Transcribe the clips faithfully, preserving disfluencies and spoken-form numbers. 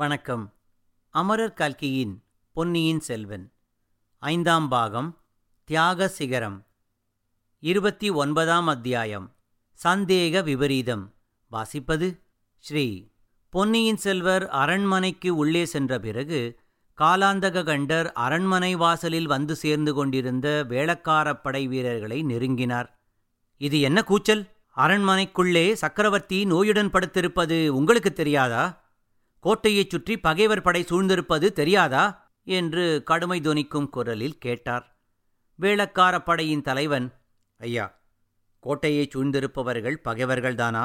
வணக்கம். அமரர் கல்கியின் பொன்னியின் செல்வன் ஐந்தாம் பாகம் தியாக சிகரம். இருபத்தி ஒன்பதாம் அத்தியாயம் சந்தேக விபரீதம். வாசிப்பது ஸ்ரீ. பொன்னியின் செல்வர் அரண்மனைக்கு உள்ளே சென்ற பிறகு காலாந்தக கண்டர் அரண்மனை வாசலில் வந்து சேர்ந்து கொண்டிருந்த வேளக்காரப்படை வீரர்களை நெருங்கினார். இது என்ன கூச்சல்? அரண்மனைக்குள்ளே சக்கரவர்த்தி நோயுடன் படுத்திருப்பது உங்களுக்கு தெரியாதா? கோட்டையைச் சுற்றி பகைவர் படை சூழ்ந்திருப்பது தெரியாதா என்று கடுமை தொனிக்கும் குரலில் கேட்டார். வேளக்கார படையின் தலைவன், ஐயா, கோட்டையைச் சூழ்ந்திருப்பவர்கள் பகைவர்கள்தானா?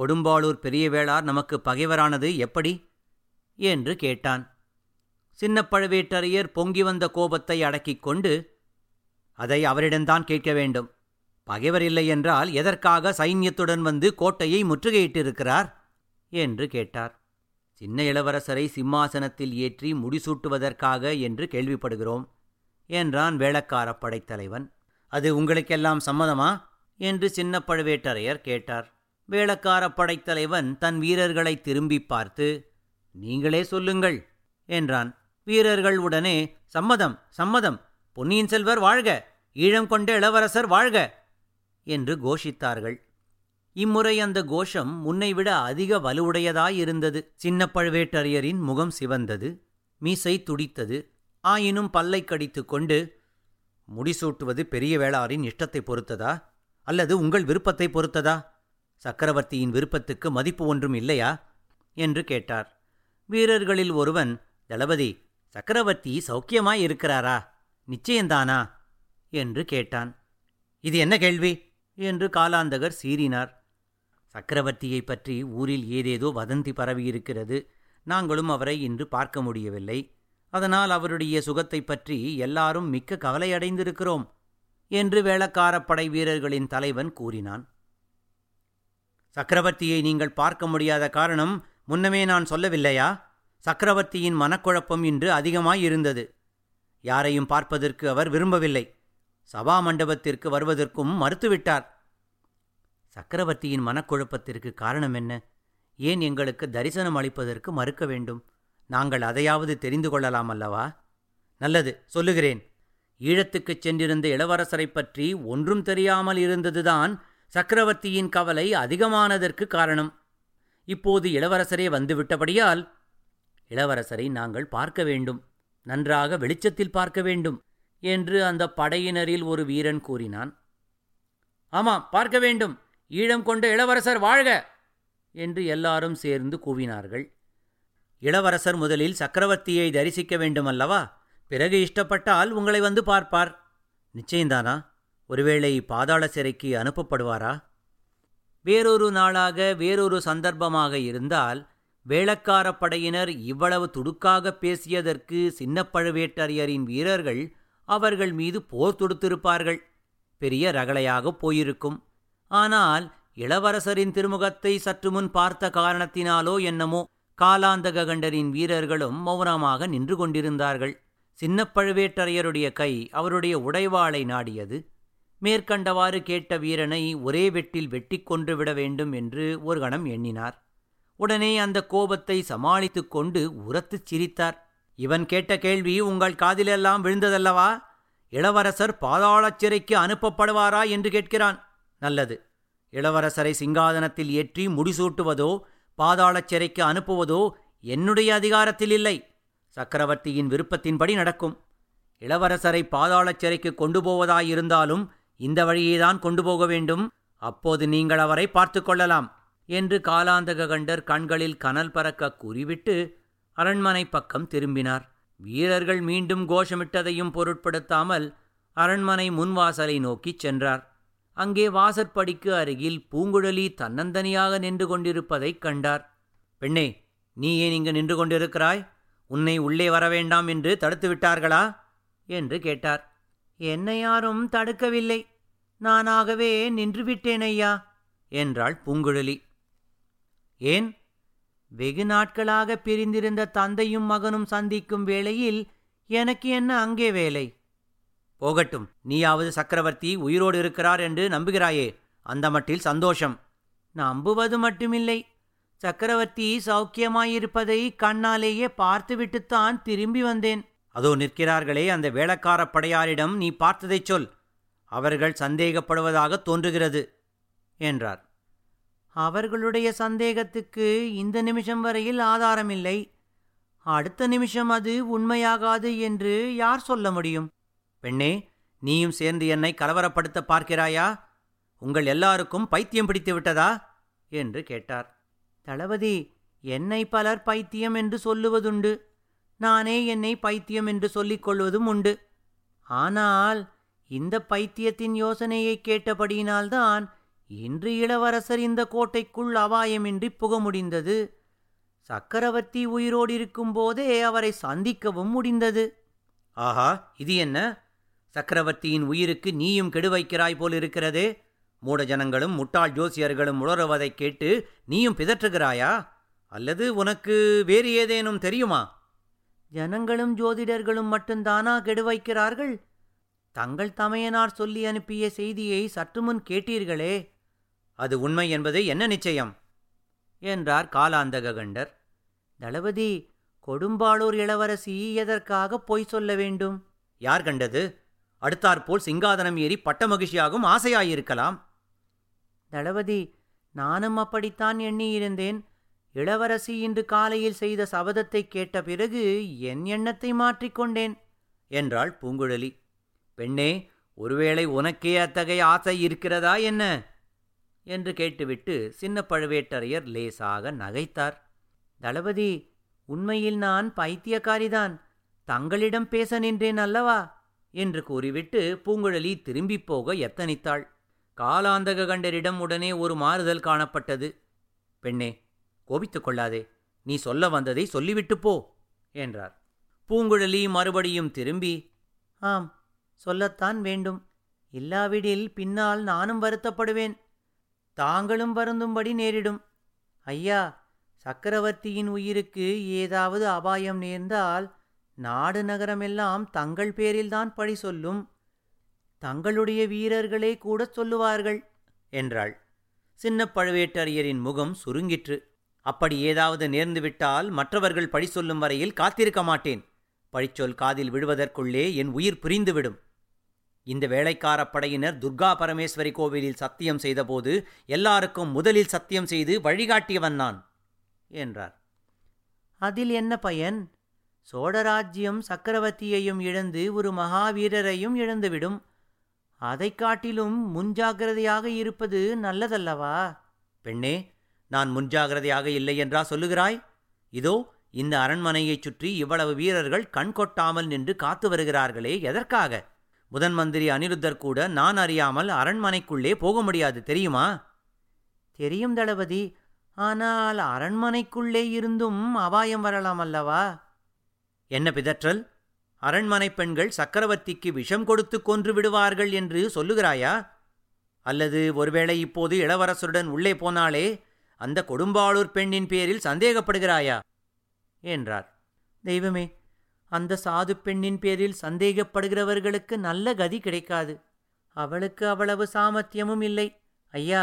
கொடும்பாளூர் பெரிய வேளார் நமக்கு பகைவரானது எப்படி என்று கேட்டான். சின்ன பழுவேட்டரையர் பொங்கி வந்த கோபத்தை அடக்கிக் கொண்டு, அதை அவரிடம்தான் கேட்க வேண்டும். பகைவர் இல்லையென்றால் எதற்காக சைன்யத்துடன் வந்து கோட்டையை முற்றுகையிட்டிருக்கிறார் என்று கேட்டார். சின்ன இளவரசரை சிம்மாசனத்தில் ஏற்றி முடிசூட்டுவதற்காக என்று கேள்விப்படுகிறோம் என்றான் வேளக்கார படைத்தலைவன். அது உங்களுக்கெல்லாம் சம்மதமா என்று சின்ன பழுவேட்டரையர் கேட்டார். வேளக்கார படைத்தலைவன் தன் வீரர்களை திரும்பி பார்த்து, நீங்களே சொல்லுங்கள் என்றான். வீரர்கள் உடனே சம்மதம் சம்மதம், பொன்னியின் செல்வர் வாழ்க, ஈழம் கொண்ட இளவரசர் வாழ்க என்று கோஷித்தார்கள். இம்முறை அந்த கோஷம் முன்னைவிட அதிக வலுவுடையதாயிருந்தது. சின்ன பழுவேட்டரையரின் முகம் சிவந்தது, மீசை துடித்தது. ஆயினும் பல்லை கடித்து கொண்டு, முடிசூட்டுவது பெரிய வேளாரின் இஷ்டத்தை பொறுத்ததா அல்லது உங்கள் விருப்பத்தை பொறுத்ததா? சக்கரவர்த்தியின் விருப்பத்துக்கு மதிப்பு ஒன்றும் இல்லையா என்று கேட்டார். வீரர்களில் ஒருவன், தளபதி, சக்கரவர்த்தி சௌக்கியமாயிருக்கிறாரா? நிச்சயந்தானா என்று கேட்டான். இது என்ன கேள்வி என்று காலாந்தகர் சீறினார். சக்கரவர்த்தியை பற்றி ஊரில் ஏதேதோ வதந்தி பரவியிருக்கிறது. நாங்களும் அவரை இன்று பார்க்க முடியவில்லை. அதனால் அவருடைய சுகத்தை பற்றி எல்லாரும் மிக்க கவலையடைந்திருக்கிறோம் என்று வேளக்காரப்படை வீரர்களின் தலைவன் கூறினான். சக்கரவர்த்தியை நீங்கள் பார்க்க முடியாத காரணம் முன்னமே நான் சொல்லவில்லையா? சக்கரவர்த்தியின் மனக்குழப்பம் இன்று அதிகமாயிருந்தது. யாரையும் பார்ப்பதற்கு அவர் விரும்பவில்லை. சபாமண்டபத்திற்கு வருவதற்கும் மறுத்துவிட்டார். சக்கரவர்த்தியின் மனக்குழப்பத்திற்கு காரணம் என்ன? ஏன் எங்களுக்கு தரிசனம் அளிப்பதற்கு மறுக்க வேண்டும்? நாங்கள் அதையாவது தெரிந்து கொள்ளலாம் அல்லவா? நல்லது, சொல்லுகிறேன். ஈழத்துக்குச் சென்றிருந்த இளவரசரை பற்றி ஒன்றும் தெரியாமல் இருந்ததுதான் சக்கரவர்த்தியின் கவலை அதிகமானதற்கு காரணம். இப்போது இளவரசரே வந்துவிட்டபடியால் இளவரசரை நாங்கள் பார்க்க வேண்டும், நன்றாக வெளிச்சத்தில் பார்க்க வேண்டும் என்று அந்த படையினரில் ஒரு வீரன் கூறினான். ஆமாம், பார்க்க வேண்டும், ஈழம் கொண்ட இளவரசர் வாழ்க என்று எல்லாரும் சேர்ந்து கூவினார்கள். இளவரசர் முதலில் சக்கரவர்த்தியை தரிசிக்க வேண்டுமல்லவா? பிறகு இஷ்டப்பட்டால் உங்களை வந்து பார்ப்பார். நிச்சயந்தானா? ஒருவேளை பாதாள சிறைக்கு அனுப்பப்படுவாரா? வேறொரு நாளாக வேறொரு சந்தர்ப்பமாக இருந்தால் வேளக்கார படையினர் இவ்வளவு துடுக்காக பேசியதற்கு சின்ன பழுவேட்டரையரின் வீரர்கள் அவர்கள் மீது போர் தொடுத்திருப்பார்கள். பெரிய ரகளையாகப் போயிருக்கும். ஆனால் இளவரசரின் திருமுகத்தை சற்று முன் பார்த்த காரணத்தினாலோ என்னமோ காலாந்தக கண்டரின் வீரர்களும் மௌனமாக நின்று கொண்டிருந்தார்கள். சின்ன பழுவேட்டரையருடைய கை அவருடைய உடைவாளை நாடியது. மேற்கண்டவாறு கேட்ட வீரனை ஒரே வெட்டில் வெட்டி கொன்றுவிட வேண்டும் என்று ஒரு கணம் எண்ணினார். உடனே அந்த கோபத்தை சமாளித்து கொண்டு உரத்துச் சிரித்தார். இவன் கேட்ட கேள்வி உங்கள் காதிலெல்லாம் விழுந்ததல்லவா? இளவரசர் பாதாள சிறைக்கு அனுப்பப்படுவாரா என்று கேட்கிறான். நல்லது, இளவரசரை சிங்காதனத்தில் ஏற்றி முடிசூட்டுவதோ பாதாள சிறைக்கு அனுப்புவதோ என்னுடைய அதிகாரத்தில் இல்லை. சக்கரவர்த்தியின் விருப்பத்தின்படி நடக்கும். இளவரசரை பாதாள சிறைக்கு கொண்டு போவதாயிருந்தாலும் இந்த வழியேதான் கொண்டு போக வேண்டும். அப்போது நீங்கள் அவரை பார்த்து கொள்ளலாம் என்று காலாந்தக கண்டர் கண்களில் கனல் பறக்க கூறிவிட்டு அரண்மனை பக்கம் திரும்பினார். வீரர்கள் மீண்டும் கோஷமிட்டதையும் பொருட்படுத்தாமல் அரண்மனை முன்வாசலை நோக்கிச் சென்றார். அங்கே வாசற்படிக்கு அருகில் பூங்குழலி தன்னந்தனியாக நின்று கொண்டிருப்பதைக் கண்டார். பெண்ணே, நீ ஏன் இங்கு நின்று கொண்டிருக்கிறாய்? உன்னை உள்ளே வரவேண்டாம் என்று தடுத்து விட்டார்களா என்று கேட்டார். என்னை யாரும் தடுக்கவில்லை, நானாகவே நின்றுவிட்டேன் ஐயா என்றாள் பூங்குழலி. ஏன்? வெகு நாட்களாக பிரிந்திருந்த தந்தையும் மகனும் சந்திக்கும் வேளையில் எனக்கு என்ன அங்கே வேலை? போகட்டும், நீயாவது சக்கரவர்த்தி உயிரோடு இருக்கிறார் என்று நம்புகிறாயே, அந்த மட்டில் சந்தோஷம். நம்புவது மட்டுமில்லை, சக்கரவர்த்தி சௌக்கியமாயிருப்பதை கண்ணாலேயே பார்த்துவிட்டுத்தான் திரும்பி வந்தேன். அதோ நிற்கிறார்களே, அந்த வேளக்காரப் படையாரிடம் நீ பார்த்ததைச் சொல். அவர்கள் சந்தேகப்படுவதாக தோன்றுகிறது என்றார். அவர்களுடைய சந்தேகத்துக்கு இந்த நிமிஷம் வரையில் ஆதாரமில்லை. அடுத்த நிமிஷம் அது உண்மையாகாது என்று யார் சொல்ல முடியும்? பெண்ணே, நீயும் சேர்ந்து என்னை கலவரப்படுத்த பார்க்கிறாயா? உங்கள் எல்லாருக்கும் பைத்தியம் பிடித்து விட்டதா என்று கேட்டார். தளபதி, என்னை பலர் பைத்தியம் என்று சொல்லுவதுண்டு. நானே என்னை பைத்தியம் என்று சொல்லிக் கொள்வதும் உண்டு. ஆனால் இந்த பைத்தியத்தின் யோசனையை கேட்டபடியினால்தான் இன்று இளவரசர் இந்த கோட்டைக்குள் அபாயமின்றி புக முடிந்தது. சக்கரவர்த்தி உயிரோடு இருக்கும் போதே அவரை சந்திக்கவும் முடிந்தது. ஆஹா, இது என்ன? சக்கரவர்த்தியின் உயிருக்கு நீயும் கெடு வைக்கிறாய் போல் இருக்கிறதே. மூட ஜனங்களும் முட்டாள் ஜோசியர்களும் உளறுவதை கேட்டு நீயும் பிதற்றுகிறாயா? அல்லது உனக்கு வேறு ஏதேனும் தெரியுமா? ஜனங்களும் ஜோதிடர்களும் மட்டும்தானா கெடு வைக்கிறார்கள்? தங்கள் தமையனார் சொல்லி அனுப்பிய செய்தியை சற்று முன் கேட்டீர்களே, அது உண்மை என்பது என்ன நிச்சயம் என்றார் காலாந்தக கண்டர். தளபதி, கொடும்பாளூர் இளவரசி எதற்காக பொய் சொல்ல வேண்டும்? யார் கண்டது? அடுத்தாற்போல் சிங்காதனம் ஏறி பட்ட மகிழ்ச்சியாகும் ஆசையாயிருக்கலாம். தளபதி, நானும் அப்படித்தான் எண்ணியிருந்தேன். இளவரசி இன்று காலையில் செய்த சபதத்தை கேட்ட பிறகு என் எண்ணத்தை மாற்றிக்கொண்டேன் என்றாள் பூங்குழலி. பெண்ணே, ஒருவேளை உனக்கே அத்தகைய ஆசை இருக்கிறதா என்ன என்று கேட்டுவிட்டு சின்ன பழுவேட்டரையர் லேசாக நகைத்தார். தளபதி, உண்மையில் நான் பைத்தியக்காரிதான். தங்களிடம் பேச நின்றேன் அல்லவா என்று கூறிவிட்டு பூங்குழலி திரும்பி போக எத்தனித்தாள். காலாந்தக கண்டரிடம் உடனே ஒரு மாறுதல் காணப்பட்டது. பெண்ணே, கோபித்துக் கொள்ளாதே. நீ சொல்ல வந்ததை சொல்லிவிட்டு போ என்றார். பூங்குழலி மறுபடியும் திரும்பி, ஆம், சொல்லத்தான் வேண்டும். இல்லாவிடில் பின்னால் நானும் வருத்தப்படுவேன். தாங்களும் வருந்தும்படி நேரிடும். ஐயா, சக்கரவர்த்தியின் உயிருக்கு ஏதாவது அபாயம் நேர்ந்தால் நாடு நகரமெல்லாம் தங்கள் பேரில்தான் பழி சொல்லும். தங்களுடைய வீரர்களே கூட சொல்லுவார்கள் என்றாள். சின்ன பழுவேட்டரையரின் முகம் சுருங்கிற்று. அப்படி ஏதாவது நேர்ந்துவிட்டால் மற்றவர்கள் பழி சொல்லும் வரையில் காத்திருக்க மாட்டேன். பழிச்சொல் காதில் விடுவதற்குள்ளே என் உயிர் பிரிந்துவிடும். இந்த வேளைக்காரப் படையினர் துர்கா பரமேஸ்வரி கோவிலில் சத்தியம் செய்தபோது எல்லாருக்கும் முதலில் சத்தியம் செய்து வழிகாட்டியவன் நான் என்றார். அதில் என்ன பயன்? சோழராஜ்யம் சக்கரவர்த்தியையும் இழந்து ஒரு மகாவீரரையும் இழந்துவிடும். அதை காட்டிலும் முன்ஜாகிரதையாக இருப்பது நல்லதல்லவா? பெண்ணே, நான் முன்ஜாகிரதையாக இல்லை என்றா சொல்லுகிறாய்? இதோ இந்த அரண்மனையைச் சுற்றி இவ்வளவு வீரர்கள் கண்கொட்டாமல் நின்று காத்து வருகிறார்களே, எதற்காக? முதன்மந்திரி அனிருத்தர் கூட நான் அறியாமல் அரண்மனைக்குள்ளே போக முடியாது, தெரியுமா? தெரியும் தளபதி. ஆனால் அரண்மனைக்குள்ளே இருந்தும் அபாயம் வரலாம் அல்லவா? என்ன பிதற்றல்! அரண்மனை பெண்கள் சக்கரவர்த்திக்கு விஷம் கொடுத்து கொன்று விடுவார்கள் என்று சொல்லுகிறாயா? அல்லது ஒருவேளை இப்போது இளவரசருடன் உள்ளே போனாலே அந்த கொடும்பாளூர் பெண்ணின் பேரில் சந்தேகப்படுகிறாயா என்றார். தெய்வமே, அந்த சாது பெண்ணின் பேரில் சந்தேகப்படுகிறவர்களுக்கு நல்ல கதி கிடைக்காது. அவளுக்கு அவ்வளவு சாமர்த்தியமும் இல்லை. ஐயா,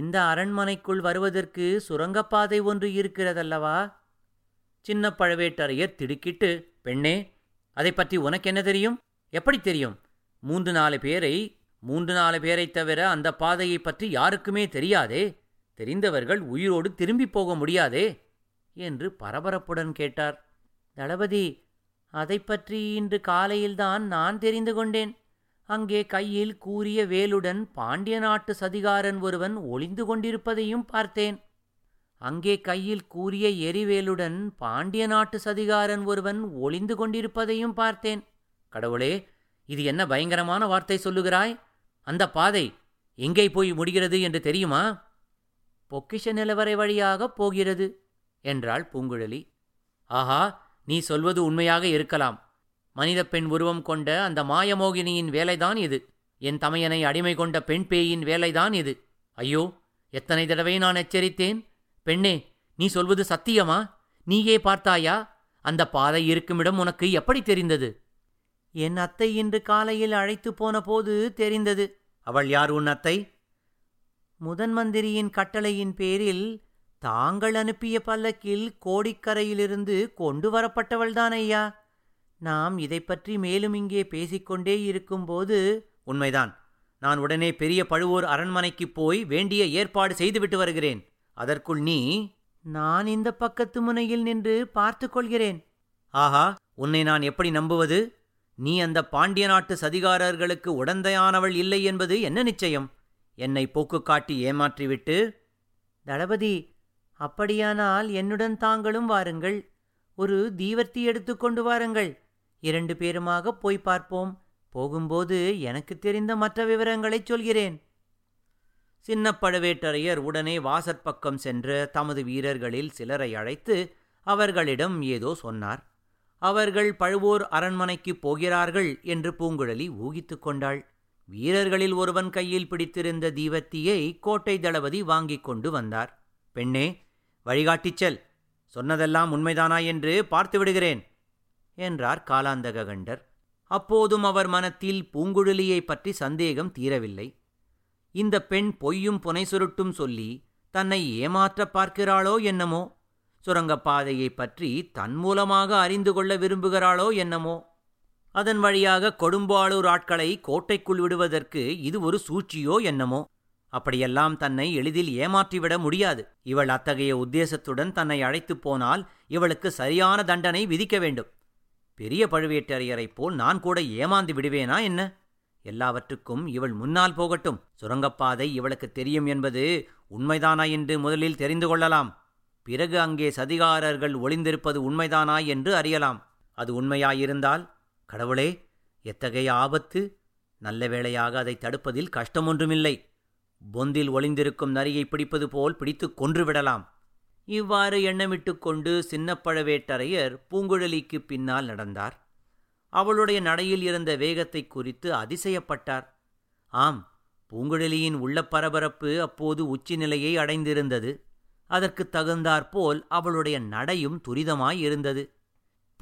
இந்த அரண்மனைக்குள் வருவதற்கு சுரங்கப்பாதை ஒன்று இருக்கிறதல்லவா? சின்ன பழுவேட்டரையர் திடுக்கிட்டு, பெண்ணே, அதை பற்றி உனக்கு என்ன தெரியும்? எப்படி தெரியும்? மூன்று நாலு பேரை மூன்று நாலு பேரை தவிர அந்த பாதையை பற்றி யாருக்குமே தெரியாதே. தெரிந்தவர்கள் உயிரோடு திரும்பி போக முடியாதே என்று பரபரப்புடன் கேட்டார். தளபதி, அதை பற்றி இன்று காலையில்தான் நான் தெரிந்து கொண்டேன். அங்கே கையில் கூரிய வேலுடன் பாண்டிய நாட்டு சதிகாரன் ஒருவன் ஒளிந்து கொண்டிருப்பதையும் பார்த்தேன். அங்கே கையில் கூரிய எரிவேலுடன் பாண்டிய நாட்டு சதிகாரன் ஒருவன் ஒளிந்து கொண்டிருப்பதையும் பார்த்தேன். கடவுளே, இது என்ன பயங்கரமான வார்த்தை சொல்லுகிறாய்! அந்த பாதை எங்கே போய் முடிகிறது என்று தெரியுமா? பொக்கிஷ நிலவரை வழியாக போகிறது என்றாள் பூங்குழலி. ஆஹா, நீ சொல்வது உண்மையாக இருக்கலாம். மனித பெண் உருவம் கொண்ட அந்த மாயமோகினியின் வேலைதான் இது. என் தமையனை அடிமை கொண்ட பெண் பேயின் வேலைதான் இது. ஐயோ, எத்தனை தடவை நான் எச்சரித்தேன்! பெண்ணே, நீ சொல்வது சத்தியமா? நீயே பார்த்தாயா? அந்த பாதை இருக்குமிடம் உனக்கு எப்படி தெரிந்தது? என் அத்தை இன்று காலையில் அழைத்து போன போது தெரிந்தது. அவள் யார் உன் அத்தை? முதன்மந்திரியின் கட்டளையின் பேரில் தாங்கள் அனுப்பிய பல்லக்கில் கோடிக்கரையிலிருந்து கொண்டு வரப்பட்டவள்தான் ஐயா. நாம் இதை பற்றி மேலும் இங்கே பேசிக்கொண்டே இருக்கும்போது. உண்மைதான். நான் உடனே பெரிய பழுவூர் அரண்மனைக்கு போய் வேண்டிய ஏற்பாடு செய்துவிட்டு வருகிறேன். அதற்குள் நீ. நான் இந்த பக்கத்து முனையில் நின்று பார்த்து கொள்கிறேன். ஆஹா, உன்னை நான் எப்படி நம்புவது? நீ அந்த பாண்டிய நாட்டு சதிகாரர்களுக்கு உடந்தையானவள் இல்லை என்பது என்ன நிச்சயம்? என்னை போக்கு காட்டி ஏமாற்றிவிட்டு. தளபதி, அப்படியானால் என்னுடன் தாங்களும் வாருங்கள். ஒரு தீவர்த்தி எடுத்து கொண்டு வாருங்கள். இரண்டு பேருமாக போய் பார்ப்போம். போகும்போது எனக்கு தெரிந்த மற்ற விவரங்களை சொல்கிறேன். சின்ன பழுவேட்டரையர் உடனே வாசற்பக்கம் சென்ற தமது வீரர்களில் சிலரை அழைத்து அவர்களிடம் ஏதோ சொன்னார். அவர்கள் பழுவோர் அரண்மனைக்கு போகிறார்கள் என்று பூங்குழலி ஊகித்து கொண்டாள். வீரர்களில் ஒருவன் கையில் பிடித்திருந்த தீவர்த்தியை கோட்டை தளபதி வாங்கிக் கொண்டு வந்தார். பெண்ணே, வழிகாட்டிச் செல். சொன்னதெல்லாம் உண்மைதானா என்று பார்த்து விடுகிறேன் என்றார் காலாந்தக கண்டர். அப்போதும் அவர் மனத்தில் பூங்குழலியை பற்றி சந்தேகம் தீரவில்லை. இந்த பெண் பொய்யும் புனை சுருட்டும் சொல்லி தன்னை ஏமாற்ற பார்க்கிறாளோ என்னமோ, சுரங்கப்பாதையை பற்றி தன் மூலமாக அறிந்து கொள்ள விரும்புகிறாளோ என்னமோ, அதன் வழியாக கொடும்பாளூர் ஆட்களை கோட்டைக்குள் விடுவதற்கு இது ஒரு சூழ்ச்சியோ என்னமோ. அப்படியெல்லாம் தன்னை எளிதில் ஏமாற்றிவிட முடியாது. இவள் அத்தகைய உத்தேசத்துடன் தன்னை அழைத்து போனால் இவளுக்கு சரியான தண்டனை விதிக்க வேண்டும். பெரிய பழுவேட்டரையரைப் போல் நான் கூட ஏமாந்து விடுவேனா என்ன? எல்லாவற்றுக்கும் இவள் முன்னால் போகட்டும். சுரங்கப்பாதை இவளுக்கு தெரியும் என்பது உண்மைதானா என்று முதலில் தெரிந்து கொள்ளலாம். பிறகு அங்கே சதிகாரர்கள் ஒளிந்திருப்பது உண்மைதானா என்று அறியலாம். அது உண்மையாயிருந்தால், கடவுளே, எத்தகைய ஆபத்து! நல்ல வேளையாக அதை தடுப்பதில் கஷ்டமொன்றுமில்லை. பொந்தில் ஒளிந்திருக்கும் நரியை பிடிப்பது போல் பிடித்து கொன்றுவிடலாம். இவ்வாறு எண்ணமிட்டு கொண்டு சின்ன பழுவேட்டரையர் பூங்குழலிக்கு பின்னால் நடந்தார். அவளுடைய நடையில் இருந்த வேகத்தை குறித்து அதிசயப்பட்டார். ஆம், பூங்குழலியின் உள்ள பரபரப்பு அப்போது உச்சிநிலையை அடைந்திருந்தது. அதற்கு தகுந்தாற்போல் அவளுடைய நடையும் துரிதமாயிருந்தது.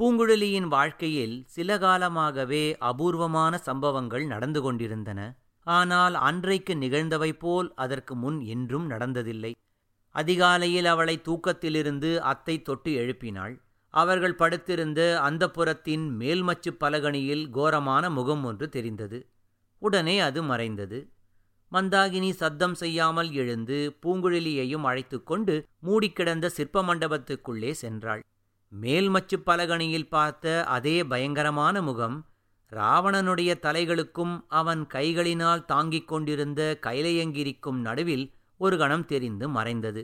பூங்குழலியின் வாழ்க்கையில் சில காலமாகவே அபூர்வமான சம்பவங்கள் நடந்து கொண்டிருந்தன. ஆனால் அன்றைக்கு நிகழ்ந்தவை போல் அதற்கு முன் என்றும் நடந்ததில்லை. அதிகாலையில் அவளை தூக்கத்திலிருந்து அத்தை தொட்டு எழுப்பினாள். அவர்கள் படுத்திருந்த அந்தப்புரத்தின் மேல்மச்சு பலகணியில் கோரமான முகம் ஒன்று தெரிந்தது. உடனே அது மறைந்தது. மந்தாகினி சத்தம் செய்யாமல் எழுந்து பூங்குழலியையும் அழைத்து கொண்டு மூடிக்கிடந்த சிற்ப மண்டபத்துக்குள்ளே சென்றாள். மேல்மச்சு பலகணியில் பார்த்த அதே பயங்கரமான முகம் இராவணனுடைய தலைகளுக்கும் அவன் கைகளினால் தாங்கிக் கொண்டிருந்த கைலாயங்கிரிக்கும் நடுவில் ஒரு கணம் தெரிந்து மறைந்தது.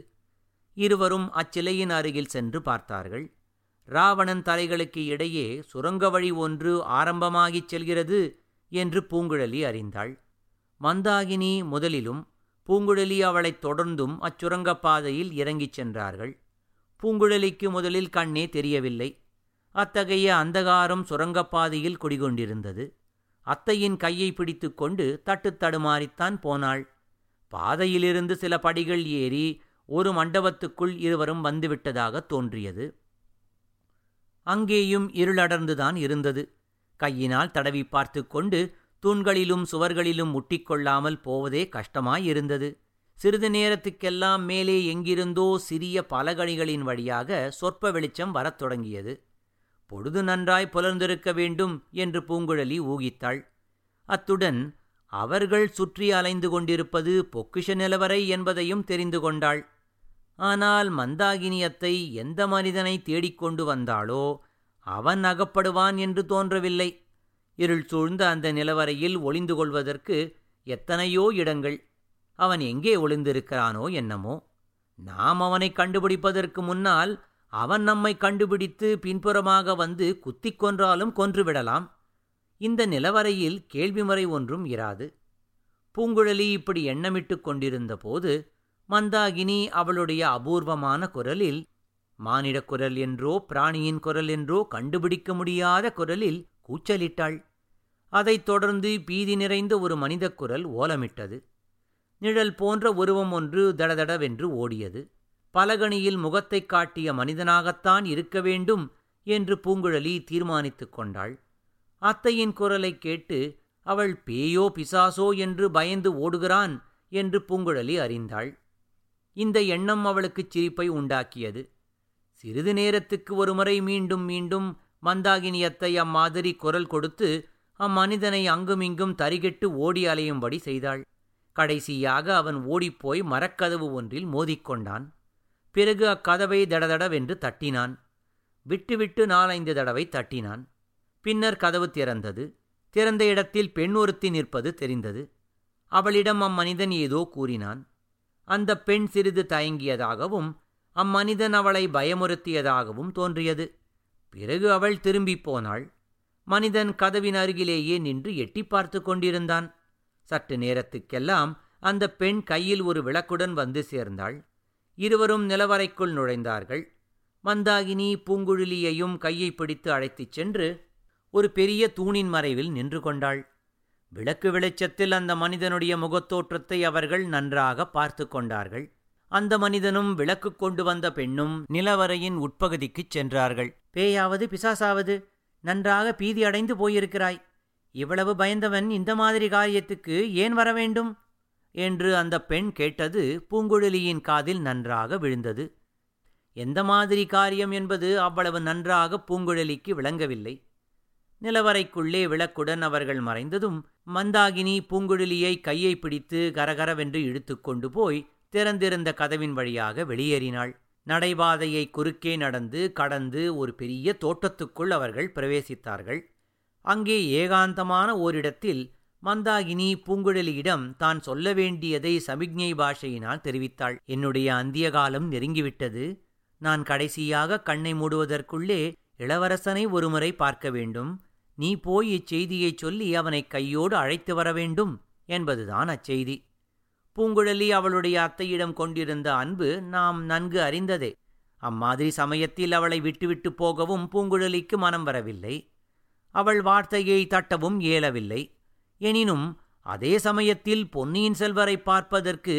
இருவரும் அச்சிலையின் அருகில் சென்று பார்த்தார்கள். இராவணன் தலைகளுக்கு இடையே சுரங்க வழி ஒன்று ஆரம்பமாகிச் செல்கிறது என்று பூங்குழலி அறிந்தாள். மந்தாகினி முதலிலும் பூங்குழலி அவளைத் தொடர்ந்தும் அச்சுரங்கப்பாதையில் இறங்கிச் சென்றார்கள். பூங்குழலிக்கு முதலில் கண்ணே தெரியவில்லை. அத்தகைய அந்தகாரம் சுரங்கப்பாதையில் குடிகொண்டிருந்தது. அத்தையின் கையை பிடித்து கொண்டு தட்டு தடுமாறித்தான் போனாள். பாதையிலிருந்து சில படிகள் ஏறி ஒரு மண்டபத்துக்குள் இருவரும் வந்துவிட்டதாக தோன்றியது. அங்கேயும் இருளடர்ந்துதான் இருந்தது. கையினால் தடவி பார்த்து கொண்டு தூண்களிலும் சுவர்களிலும் முட்டிக்கொள்ளாமல் போவதே கஷ்டமாயிருந்தது. சிறிது நேரத்துக்கெல்லாம் மேலே எங்கிருந்தோ சிறிய பலகணிகளின் வழியாக சொற்ப வெளிச்சம் வரத் தொடங்கியது. பொழுது நன்றாய் புலர்ந்திருக்க வேண்டும் என்று பூங்குழலி ஊகித்தாள். அத்துடன் அவர்கள் சுற்றி அலைந்து கொண்டிருப்பது பொக்கிஷ நிலவரை என்பதையும் தெரிந்து கொண்டாள். ஆனால் மந்தாகினியத்தை எந்த மனிதனை தேடிக்கொண்டு வந்தாளோ அவன் அகப்படுவான் என்று தோன்றவில்லை. இருள் சூழ்ந்த அந்த நிலவரையில் ஒளிந்து கொள்வதற்கு எத்தனையோ இடங்கள். அவன் எங்கே ஒளிந்திருக்கிறானோ என்னமோ. நாம் அவனை கண்டுபிடிப்பதற்கு முன்னால் அவன் நம்மை கண்டுபிடித்து பின்புறமாக வந்து குத்திக் கொன்றாலும் கொன்றுவிடலாம். இந்த நிலவரையில் கேள்வி முறை ஒன்றும் இராது. பூங்குழலி இப்படி எண்ணமிட்டு கொண்டிருந்த போது மந்தாகினி அவளுடைய அபூர்வமான குரலில், மானிட குரல் என்றோ பிராணியின் குரல் என்றோ கண்டுபிடிக்க முடியாத குரலில் கூச்சலிட்டாள். அதைத் தொடர்ந்து பீதி நிறைந்த ஒரு மனித குரல் ஓலமிட்டது. நிழல் போன்ற உருவம் ஒன்று தடதடவென்று ஓடியது. பலகணியில் முகத்தை காட்டிய மனிதனாகத்தான் இருக்க வேண்டும் என்று பூங்குழலி தீர்மானித்து கொண்டாள். அத்தையின் குரலை கேட்டு அவள் பேயோ பிசாசோ என்று பயந்து ஓடுகிறான் என்று பூங்குழலி அறிந்தாள். இந்த எண்ணம் அவளுக்குச் சிரிப்பை உண்டாக்கியது. சிறிது நேரத்துக்கு ஒருமுறை மீண்டும் மீண்டும் மந்தாகினியத்தை அம்மாதிரி குரல் கொடுத்து அம்மனிதனை அங்குமிங்கும் தரிகெட்டு ஓடி அலையும்படி செய்தாள். கடைசியாக அவன் ஓடிப்போய் மரக்கதவு ஒன்றில் மோதிக்கொண்டான். பிறகு அக்கதவை தடதடவென்று தட்டினான். விட்டுவிட்டு நாலைந்து தடவை தட்டினான். பின்னர் கதவு திறந்தது. திறந்த இடத்தில் பெண் ஒருத்தி நிற்பது தெரிந்தது. அவளிடம் அம்மனிதன் ஏதோ கூறினான். அந்த பெண் சிறிது தயங்கியதாகவும் அம்மனிதன் அவளை பயமுறுத்தியதாகவும் தோன்றியது. பிறகு அவள் திரும்பி போனாள். மனிதன் கதவின் அருகிலேயே நின்று எட்டி பார்த்து கொண்டிருந்தான். சற்று நேரத்துக்கெல்லாம் அந்த பெண் கையில் ஒரு விளக்குடன் வந்து சேர்ந்தாள். இருவரும் நிலவறைக்குள் நுழைந்தார்கள். மந்தாகினி பூங்குழலியையும் கையை பிடித்து அழைத்துச் சென்று ஒரு பெரிய தூணின் மறைவில் நின்று கொண்டாள். விளக்கு வெளிச்சத்தில் அந்த மனிதனுடைய முகத்தோற்றத்தை அவர்கள் நன்றாக பார்த்து கொண்டார்கள். அந்த மனிதனும் விளக்கு கொண்டு வந்த பெண்ணும் நிலவரையின் உட்பகுதிக்குச் சென்றார்கள். பேயாவது பிசாசாவது, நன்றாக பீதியடைந்து போயிருக்கிறாய். இவ்வளவு பயந்தவன் இந்த மாதிரி காரியத்துக்கு ஏன் வர வேண்டும் என்று அந்த பெண் கேட்டது பூங்குழலியின் காதில் நன்றாக விழுந்தது. எந்த மாதிரி காரியம் என்பது அவ்வளவு நன்றாக பூங்குழலிக்கு விளங்கவில்லை. நிலவரைக்குள்ளே விளக்குடன் அவர்கள் மறைந்ததும் மந்தாகினி பூங்குழலியை கையை பிடித்து கரகரவென்று இழுத்து கொண்டு போய் திறந்திருந்த கதவின் வழியாக வெளியேறினாள். நடைபாதையை குறுக்கே நடந்து கடந்து ஒரு பெரிய தோட்டத்துக்குள் அவர்கள் பிரவேசித்தார்கள். அங்கே ஏகாந்தமான ஓரிடத்தில் மந்தாகினி பூங்குழலியிடம் தான் சொல்ல வேண்டியதை சமிக்ஞை பாஷையினால் தெரிவித்தாள். என்னுடைய அந்திய காலம் நெருங்கிவிட்டது. நான் கடைசியாக கண்ணை மூடுவதற்குள்ளே இளவரசனை ஒருமுறை பார்க்க வேண்டும். நீ போய் இச்செய்தியை சொல்லி அவனை கையோடு அழைத்து வர வேண்டும் என்பதுதான் அச்செய்தி. பூங்குழலி அவளுடைய அத்தையிடம் கொண்டிருந்த அன்பு நாம் நன்கு அறிந்ததே. அம்மாதிரி சமயத்தில் அவளை விட்டுவிட்டு போகவும் பூங்குழலிக்கு மனம் வரவில்லை. அவள் வார்த்தையை தட்டவும் இயலவில்லை. எனினும் அதே சமயத்தில் பொன்னியின் செல்வரை பார்ப்பதற்கு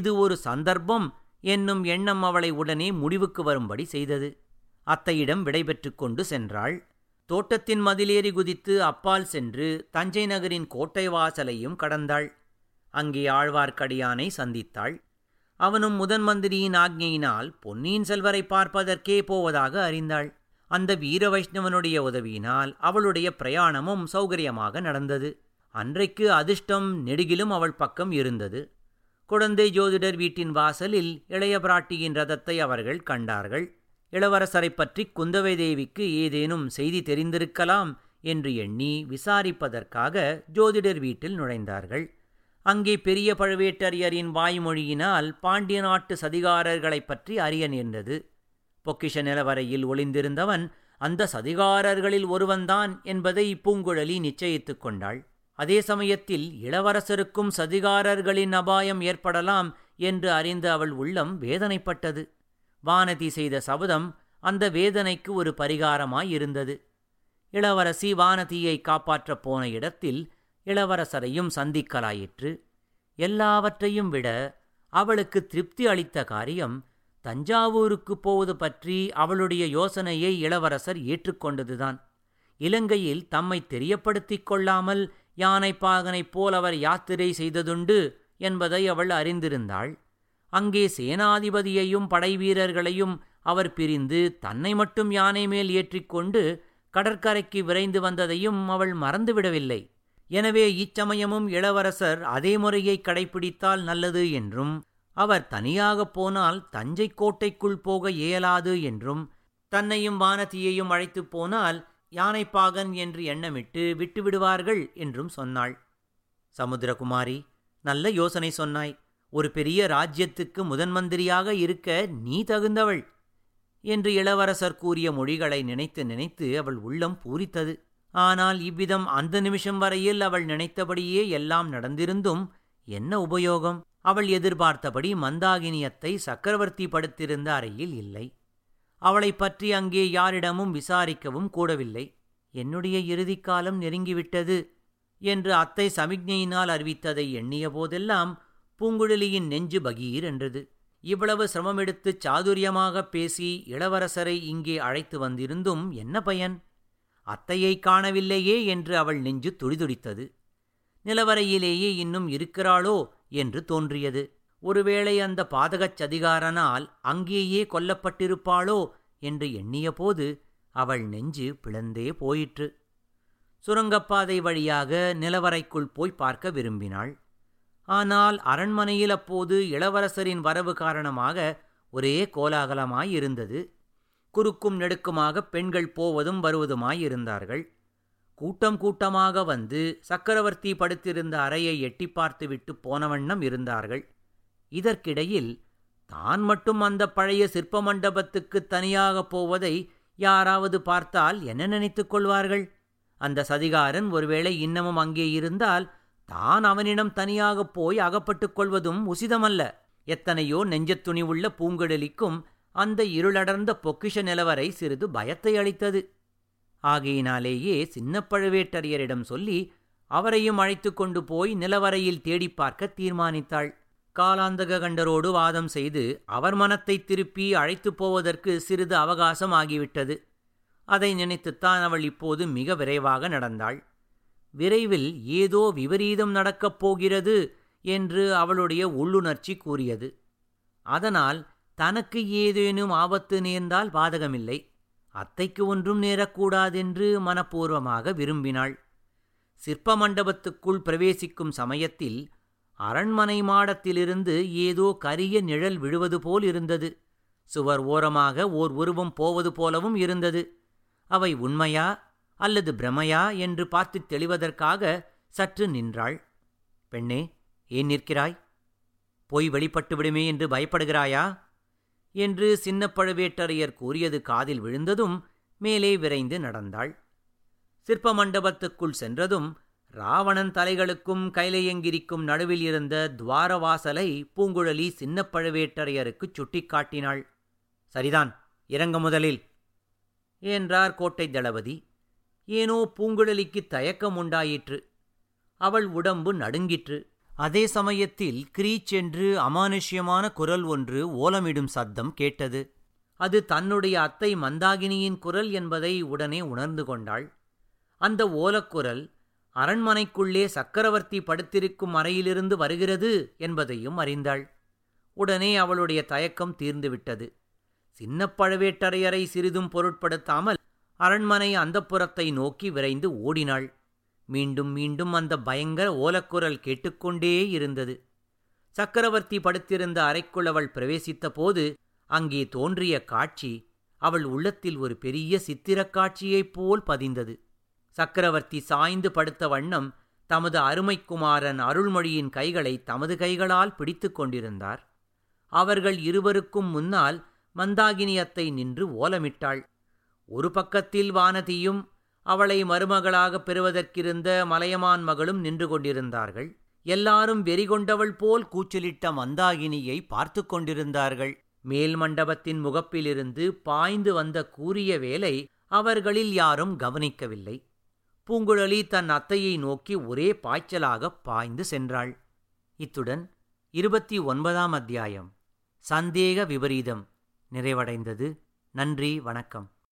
இது ஒரு சந்தர்ப்பம் என்னும் எண்ணம் அவளை உடனே முடிவுக்கு வரும்படி செய்தது. அத்தையிடம் விடைபெற்று கொண்டு சென்றாள். தோட்டத்தின் மதிலேறி குதித்து அப்பால் சென்று தஞ்சை நகரின் கோட்டை வாசலையும் கடந்தாள். அங்கே ஆழ்வார்க்கடியானை சந்தித்தாள். அவனும் முதன்மந்திரியின் ஆக்ஞையினால் பொன்னியின் செல்வரை பார்ப்பதற்கே போவதாக அறிந்தாள். அந்த வீர வைஷ்ணவனுடைய உதவியினால் அவளுடைய பிரயாணமும் சௌகரியமாக நடந்தது. அன்றைக்கு அதிர்ஷ்டம் நெடுகிலும் அவள் பக்கம் இருந்தது. குழந்தை ஜோதிடர் வீட்டின் வாசலில் இளைய பிராட்டியின் ரதத்தை அவர்கள் கண்டார்கள். இளவரசரை பற்றி குந்தவை தேவிக்கு ஏதேனும் செய்தி தெரிந்திருக்கலாம் என்று எண்ணி விசாரிப்பதற்காக ஜோதிடர் வீட்டில் நுழைந்தார்கள். அங்கே பெரிய பழுவேட்டரையரின் வாய்மொழியினால் பாண்டிய நாட்டு சதிகாரர்களைப் பற்றி அறிய நேர்ந்தது. பொக்கிஷ நிலவரையில் ஒளிந்திருந்தவன் அந்த சதிகாரர்களில் ஒருவன்தான் என்பதை பூங்குழலி நிச்சயித்து கொண்டாள். அதே சமயத்தில் இளவரசருக்கும் சதிகாரர்களின் அபாயம் ஏற்படலாம் என்று அறிந்த அவள் உள்ளம் வேதனைப்பட்டது. வானதி செய்த சபதம் அந்த வேதனைக்கு ஒரு பரிகாரமாயிருந்தது. இளவரசி வானதியை காப்பாற்றப் போன இடத்தில் இளவரசரையும் சந்திக்கலாயிற்று. எல்லாவற்றையும் விட அவளுக்கு திருப்தி அளித்த காரியம் தஞ்சாவூருக்கு போவது பற்றி அவளுடைய யோசனையை இளவரசர் ஏற்றுக்கொண்டதுதான். இலங்கையில் தம்மை தெரியப்படுத்திக் கொள்ளாமல் யானைப்பாகனைப் போல் அவர் யாத்திரை செய்ததுண்டு என்பதை அவள் அறிந்திருந்தாள். அங்கே சேனாதிபதியையும் படைவீரர்களையும் அவர் பிரிந்து தன்னை மட்டும் யானை மேல் ஏற்றிக்கொண்டு கடற்கரைக்கு விரைந்து வந்ததையும் அவள் மறந்துவிடவில்லை. எனவே இச்சமயமும் இளவரசர் அதே முறையை கடைப்பிடித்தால் நல்லது என்றும், அவர் தனியாகப் போனால் தஞ்சை கோட்டைக்குள் போக இயலாது என்றும், தன்னையும் வானதியையும் அழைத்துப் போனால் யானைப்பாகன் என்று எண்ணமிட்டு விட்டுவிடுவார்கள் என்றும் சொன்னாள். சமுத்திரகுமாரி, நல்ல யோசனை சொன்னாய். ஒரு பெரிய ராஜ்யத்துக்கு முதன்மந்திரியாக இருக்க நீ தகுந்தவள் என்று இளவரசர் கூறிய மொழிகளை நினைத்து நினைத்து அவள் உள்ளம் பூரித்தது. ஆனால் இவ்விதம் அந்த நிமிஷம் வரையில் அவள் நினைத்தபடியே எல்லாம் நடந்திருந்தும் என்ன உபயோகம்? அவள் எதிர்பார்த்தபடி மந்தாகினியத்தை சக்கரவர்த்தி படுத்திருந்த அறையில் இல்லை. அவளை பற்றி அங்கே யாரிடமும் விசாரிக்கவும் கூடவில்லை. என்னுடைய இறுதிக்காலம் நெருங்கிவிட்டது என்று அத்தை சமிக்ஞையினால் அறிவித்ததை எண்ணிய போதெல்லாம் பூங்குழலியின் நெஞ்சு பகீர் என்றது. இவ்வளவு சிரமமெடுத்து சாதுரியமாக பேசி இளவரசரை இங்கே அழைத்து வந்திருந்தும் என்ன பயன்? அத்தையை காணவில்லையே என்று அவள் நெஞ்சு துடிதுடித்தது. நிலவரையிலேயே இன்னும் இருக்கிறாளோ என்று தோன்றியது. ஒருவேளை அந்த பாதகச் சதிகாரனால் அங்கேயே கொல்லப்பட்டிருப்பாளோ என்று எண்ணியபோது அவள் நெஞ்சு பிளந்தே போயிற்று. சுரங்கப்பாதை வழியாக நிலவறைக்குள் போய் பார்க்க விரும்பினாள். ஆனால் அரண்மனையில் அப்போது இளவரசரின் வரவு காரணமாக ஒரே கோலாகலமாயிருந்தது. குறுக்கும் நெடுக்குமாக பெண்கள் போவதும் வருவதுமாயிருந்தார்கள். கூட்டம் கூட்டமாக வந்து சக்கரவர்த்தி படுத்திருந்த அறையை எட்டி பார்த்துவிட்டு போனவண்ணம் இருந்தார்கள். இதற்கிடையில் தான் மட்டும் அந்த பழைய சிற்ப மண்டபத்துக்கு தனியாக போவதை யாராவது பார்த்தால் என்ன நினைத்து கொள்வார்கள்? அந்த சதிகாரன் ஒருவேளை இன்னமும் அங்கே இருந்தால் தான் அவனிடம் தனியாக போய் அகப்பட்டுக் கொள்வதும் உசிதமல்ல. எத்தனையோ நெஞ்சத்துணிவுள்ள பூங்குழலிக்கும் அந்த இருளடர்ந்த பொக்கிஷ நிலவரை சிறிது பயத்தை அளித்தது. ஆகையினாலேயே சின்ன பழுவேட்டரையரிடம் சொல்லி அவரையும் அழைத்து கொண்டு போய் நிலவரையில் தேடி பார்க்க தீர்மானித்தாள். காலாந்தக கண்டரோடு வாதம் செய்து அவர் மனத்தை திருப்பி அழைத்து போவதற்கு சிறிது அவகாசம் ஆகிவிட்டது. அதை நினைத்துத்தான் அவள் இப்போது மிக விரைவாக நடந்தாள். விரைவில் ஏதோ விபரீதம் நடக்கப் போகிறது என்று அவளுடைய உள்ளுணர்ச்சி கூறியது. அதனால் தனக்கு ஏதேனும் ஆபத்து நேர்ந்தால் பாதகமில்லை, அத்தைக்கு ஒன்றும் நேரக்கூடாதென்று மனப்பூர்வமாக விரும்பினாள். சிற்ப மண்டபத்துக்குள் பிரவேசிக்கும் சமயத்தில் அரண்மனை மாடத்திலிருந்து ஏதோ கரிய நிழல் விழுவது போல் இருந்தது. சுவர் ஓரமாக ஓர் உருவம் போவது போலவும் இருந்தது. அவை உண்மையா அல்லது பிரமையா என்று பார்த்து தெளிவதற்காக சற்று நின்றாள். பெண்ணே, ஏன் நிற்கிறாய்? போய் வெளிப்பட்டு விடுமே என்று பயப்படுகிறாயா என்று சின்ன பழுவேட்டரையர் கூறியது காதில் விழுந்ததும் மேலே விரைந்து நடந்தாள். சிற்ப மண்டபத்துக்குள் சென்றதும் இராவணன் தலைகளுக்கும் கைலாயங்கிரிக்கும் நடுவில் இருந்த துவாரவாசலை பூங்குழலி சின்ன பழுவேட்டரையருக்குச் சுட்டிக்காட்டினாள். சரிதான், இறங்க முதலில் என்றார் கோட்டை தளபதி. ஏனோ பூங்குழலிக்கு தயக்கம் உண்டாயிற்று. அவள் உடம்பு நடுங்கிற்று. அதே சமயத்தில் கிரீச் என்று அமானுஷ்யமான குரல் ஒன்று ஓலமிடும் சத்தம் கேட்டது. அது தன்னுடைய அத்தை மந்தாகினியின் குரல் என்பதை உடனே உணர்ந்து கொண்டாள். அந்த ஓலக்குரல் அரண்மனைக்குள்ளே சக்கரவர்த்தி படுத்திருக்கும் அறையிலிருந்து வருகிறது என்பதையும் அறிந்தாள். உடனே அவளுடைய தயக்கம் தீர்ந்துவிட்டது. சின்ன பழுவேட்டரையரை சிறிதும் பொருட்படுத்தாமல் அரண்மனை அந்தப்புறத்தை நோக்கி விரைந்து ஓடினாள். மீண்டும் மீண்டும் அந்த பயங்கர ஓலக்குரல் கேட்டுக்கொண்டே இருந்தது. சக்கரவர்த்தி படுத்திருந்த அறைக்குள் அவள் பிரவேசித்த போது அங்கே தோன்றிய காட்சி அவள் உள்ளத்தில் ஒரு பெரிய சித்திரக் காட்சியைப் போல் பதிந்தது. சக்கரவர்த்தி சாய்ந்து படுத்த வண்ணம் தமது அருமைக்குமாரன் அருள்மொழியின் கைகளை தமது கைகளால் பிடித்து கொண்டிருந்தார். அவர்கள் இருவருக்கும் முன்னால் மந்தாகினியத்தை நின்று ஓலமிட்டாள். ஒரு பக்கத்தில் வானதியும் அவளை மருமகளாகப் பெறுவதற்கிருந்த மலையமான் மகளும் நின்று கொண்டிருந்தார்கள். எல்லாரும் வெறிகொண்டவள் போல் கூச்சலிட்ட மந்தாகினியை பார்த்து கொண்டிருந்தார்கள். மேல் மண்டபத்தின் முகப்பிலிருந்து பாய்ந்து வந்த கூரிய வேளை அவர்களில் யாரும் கவனிக்கவில்லை. பூங்குழலி தன் அத்தையை நோக்கி ஒரே பாய்ச்சலாக பாய்ந்து சென்றாள். இத்துடன் இருபத்தி ஒன்பதாம் அத்தியாயம் சந்தேக விபரீதம் நிறைவடைந்தது. நன்றி, வணக்கம்.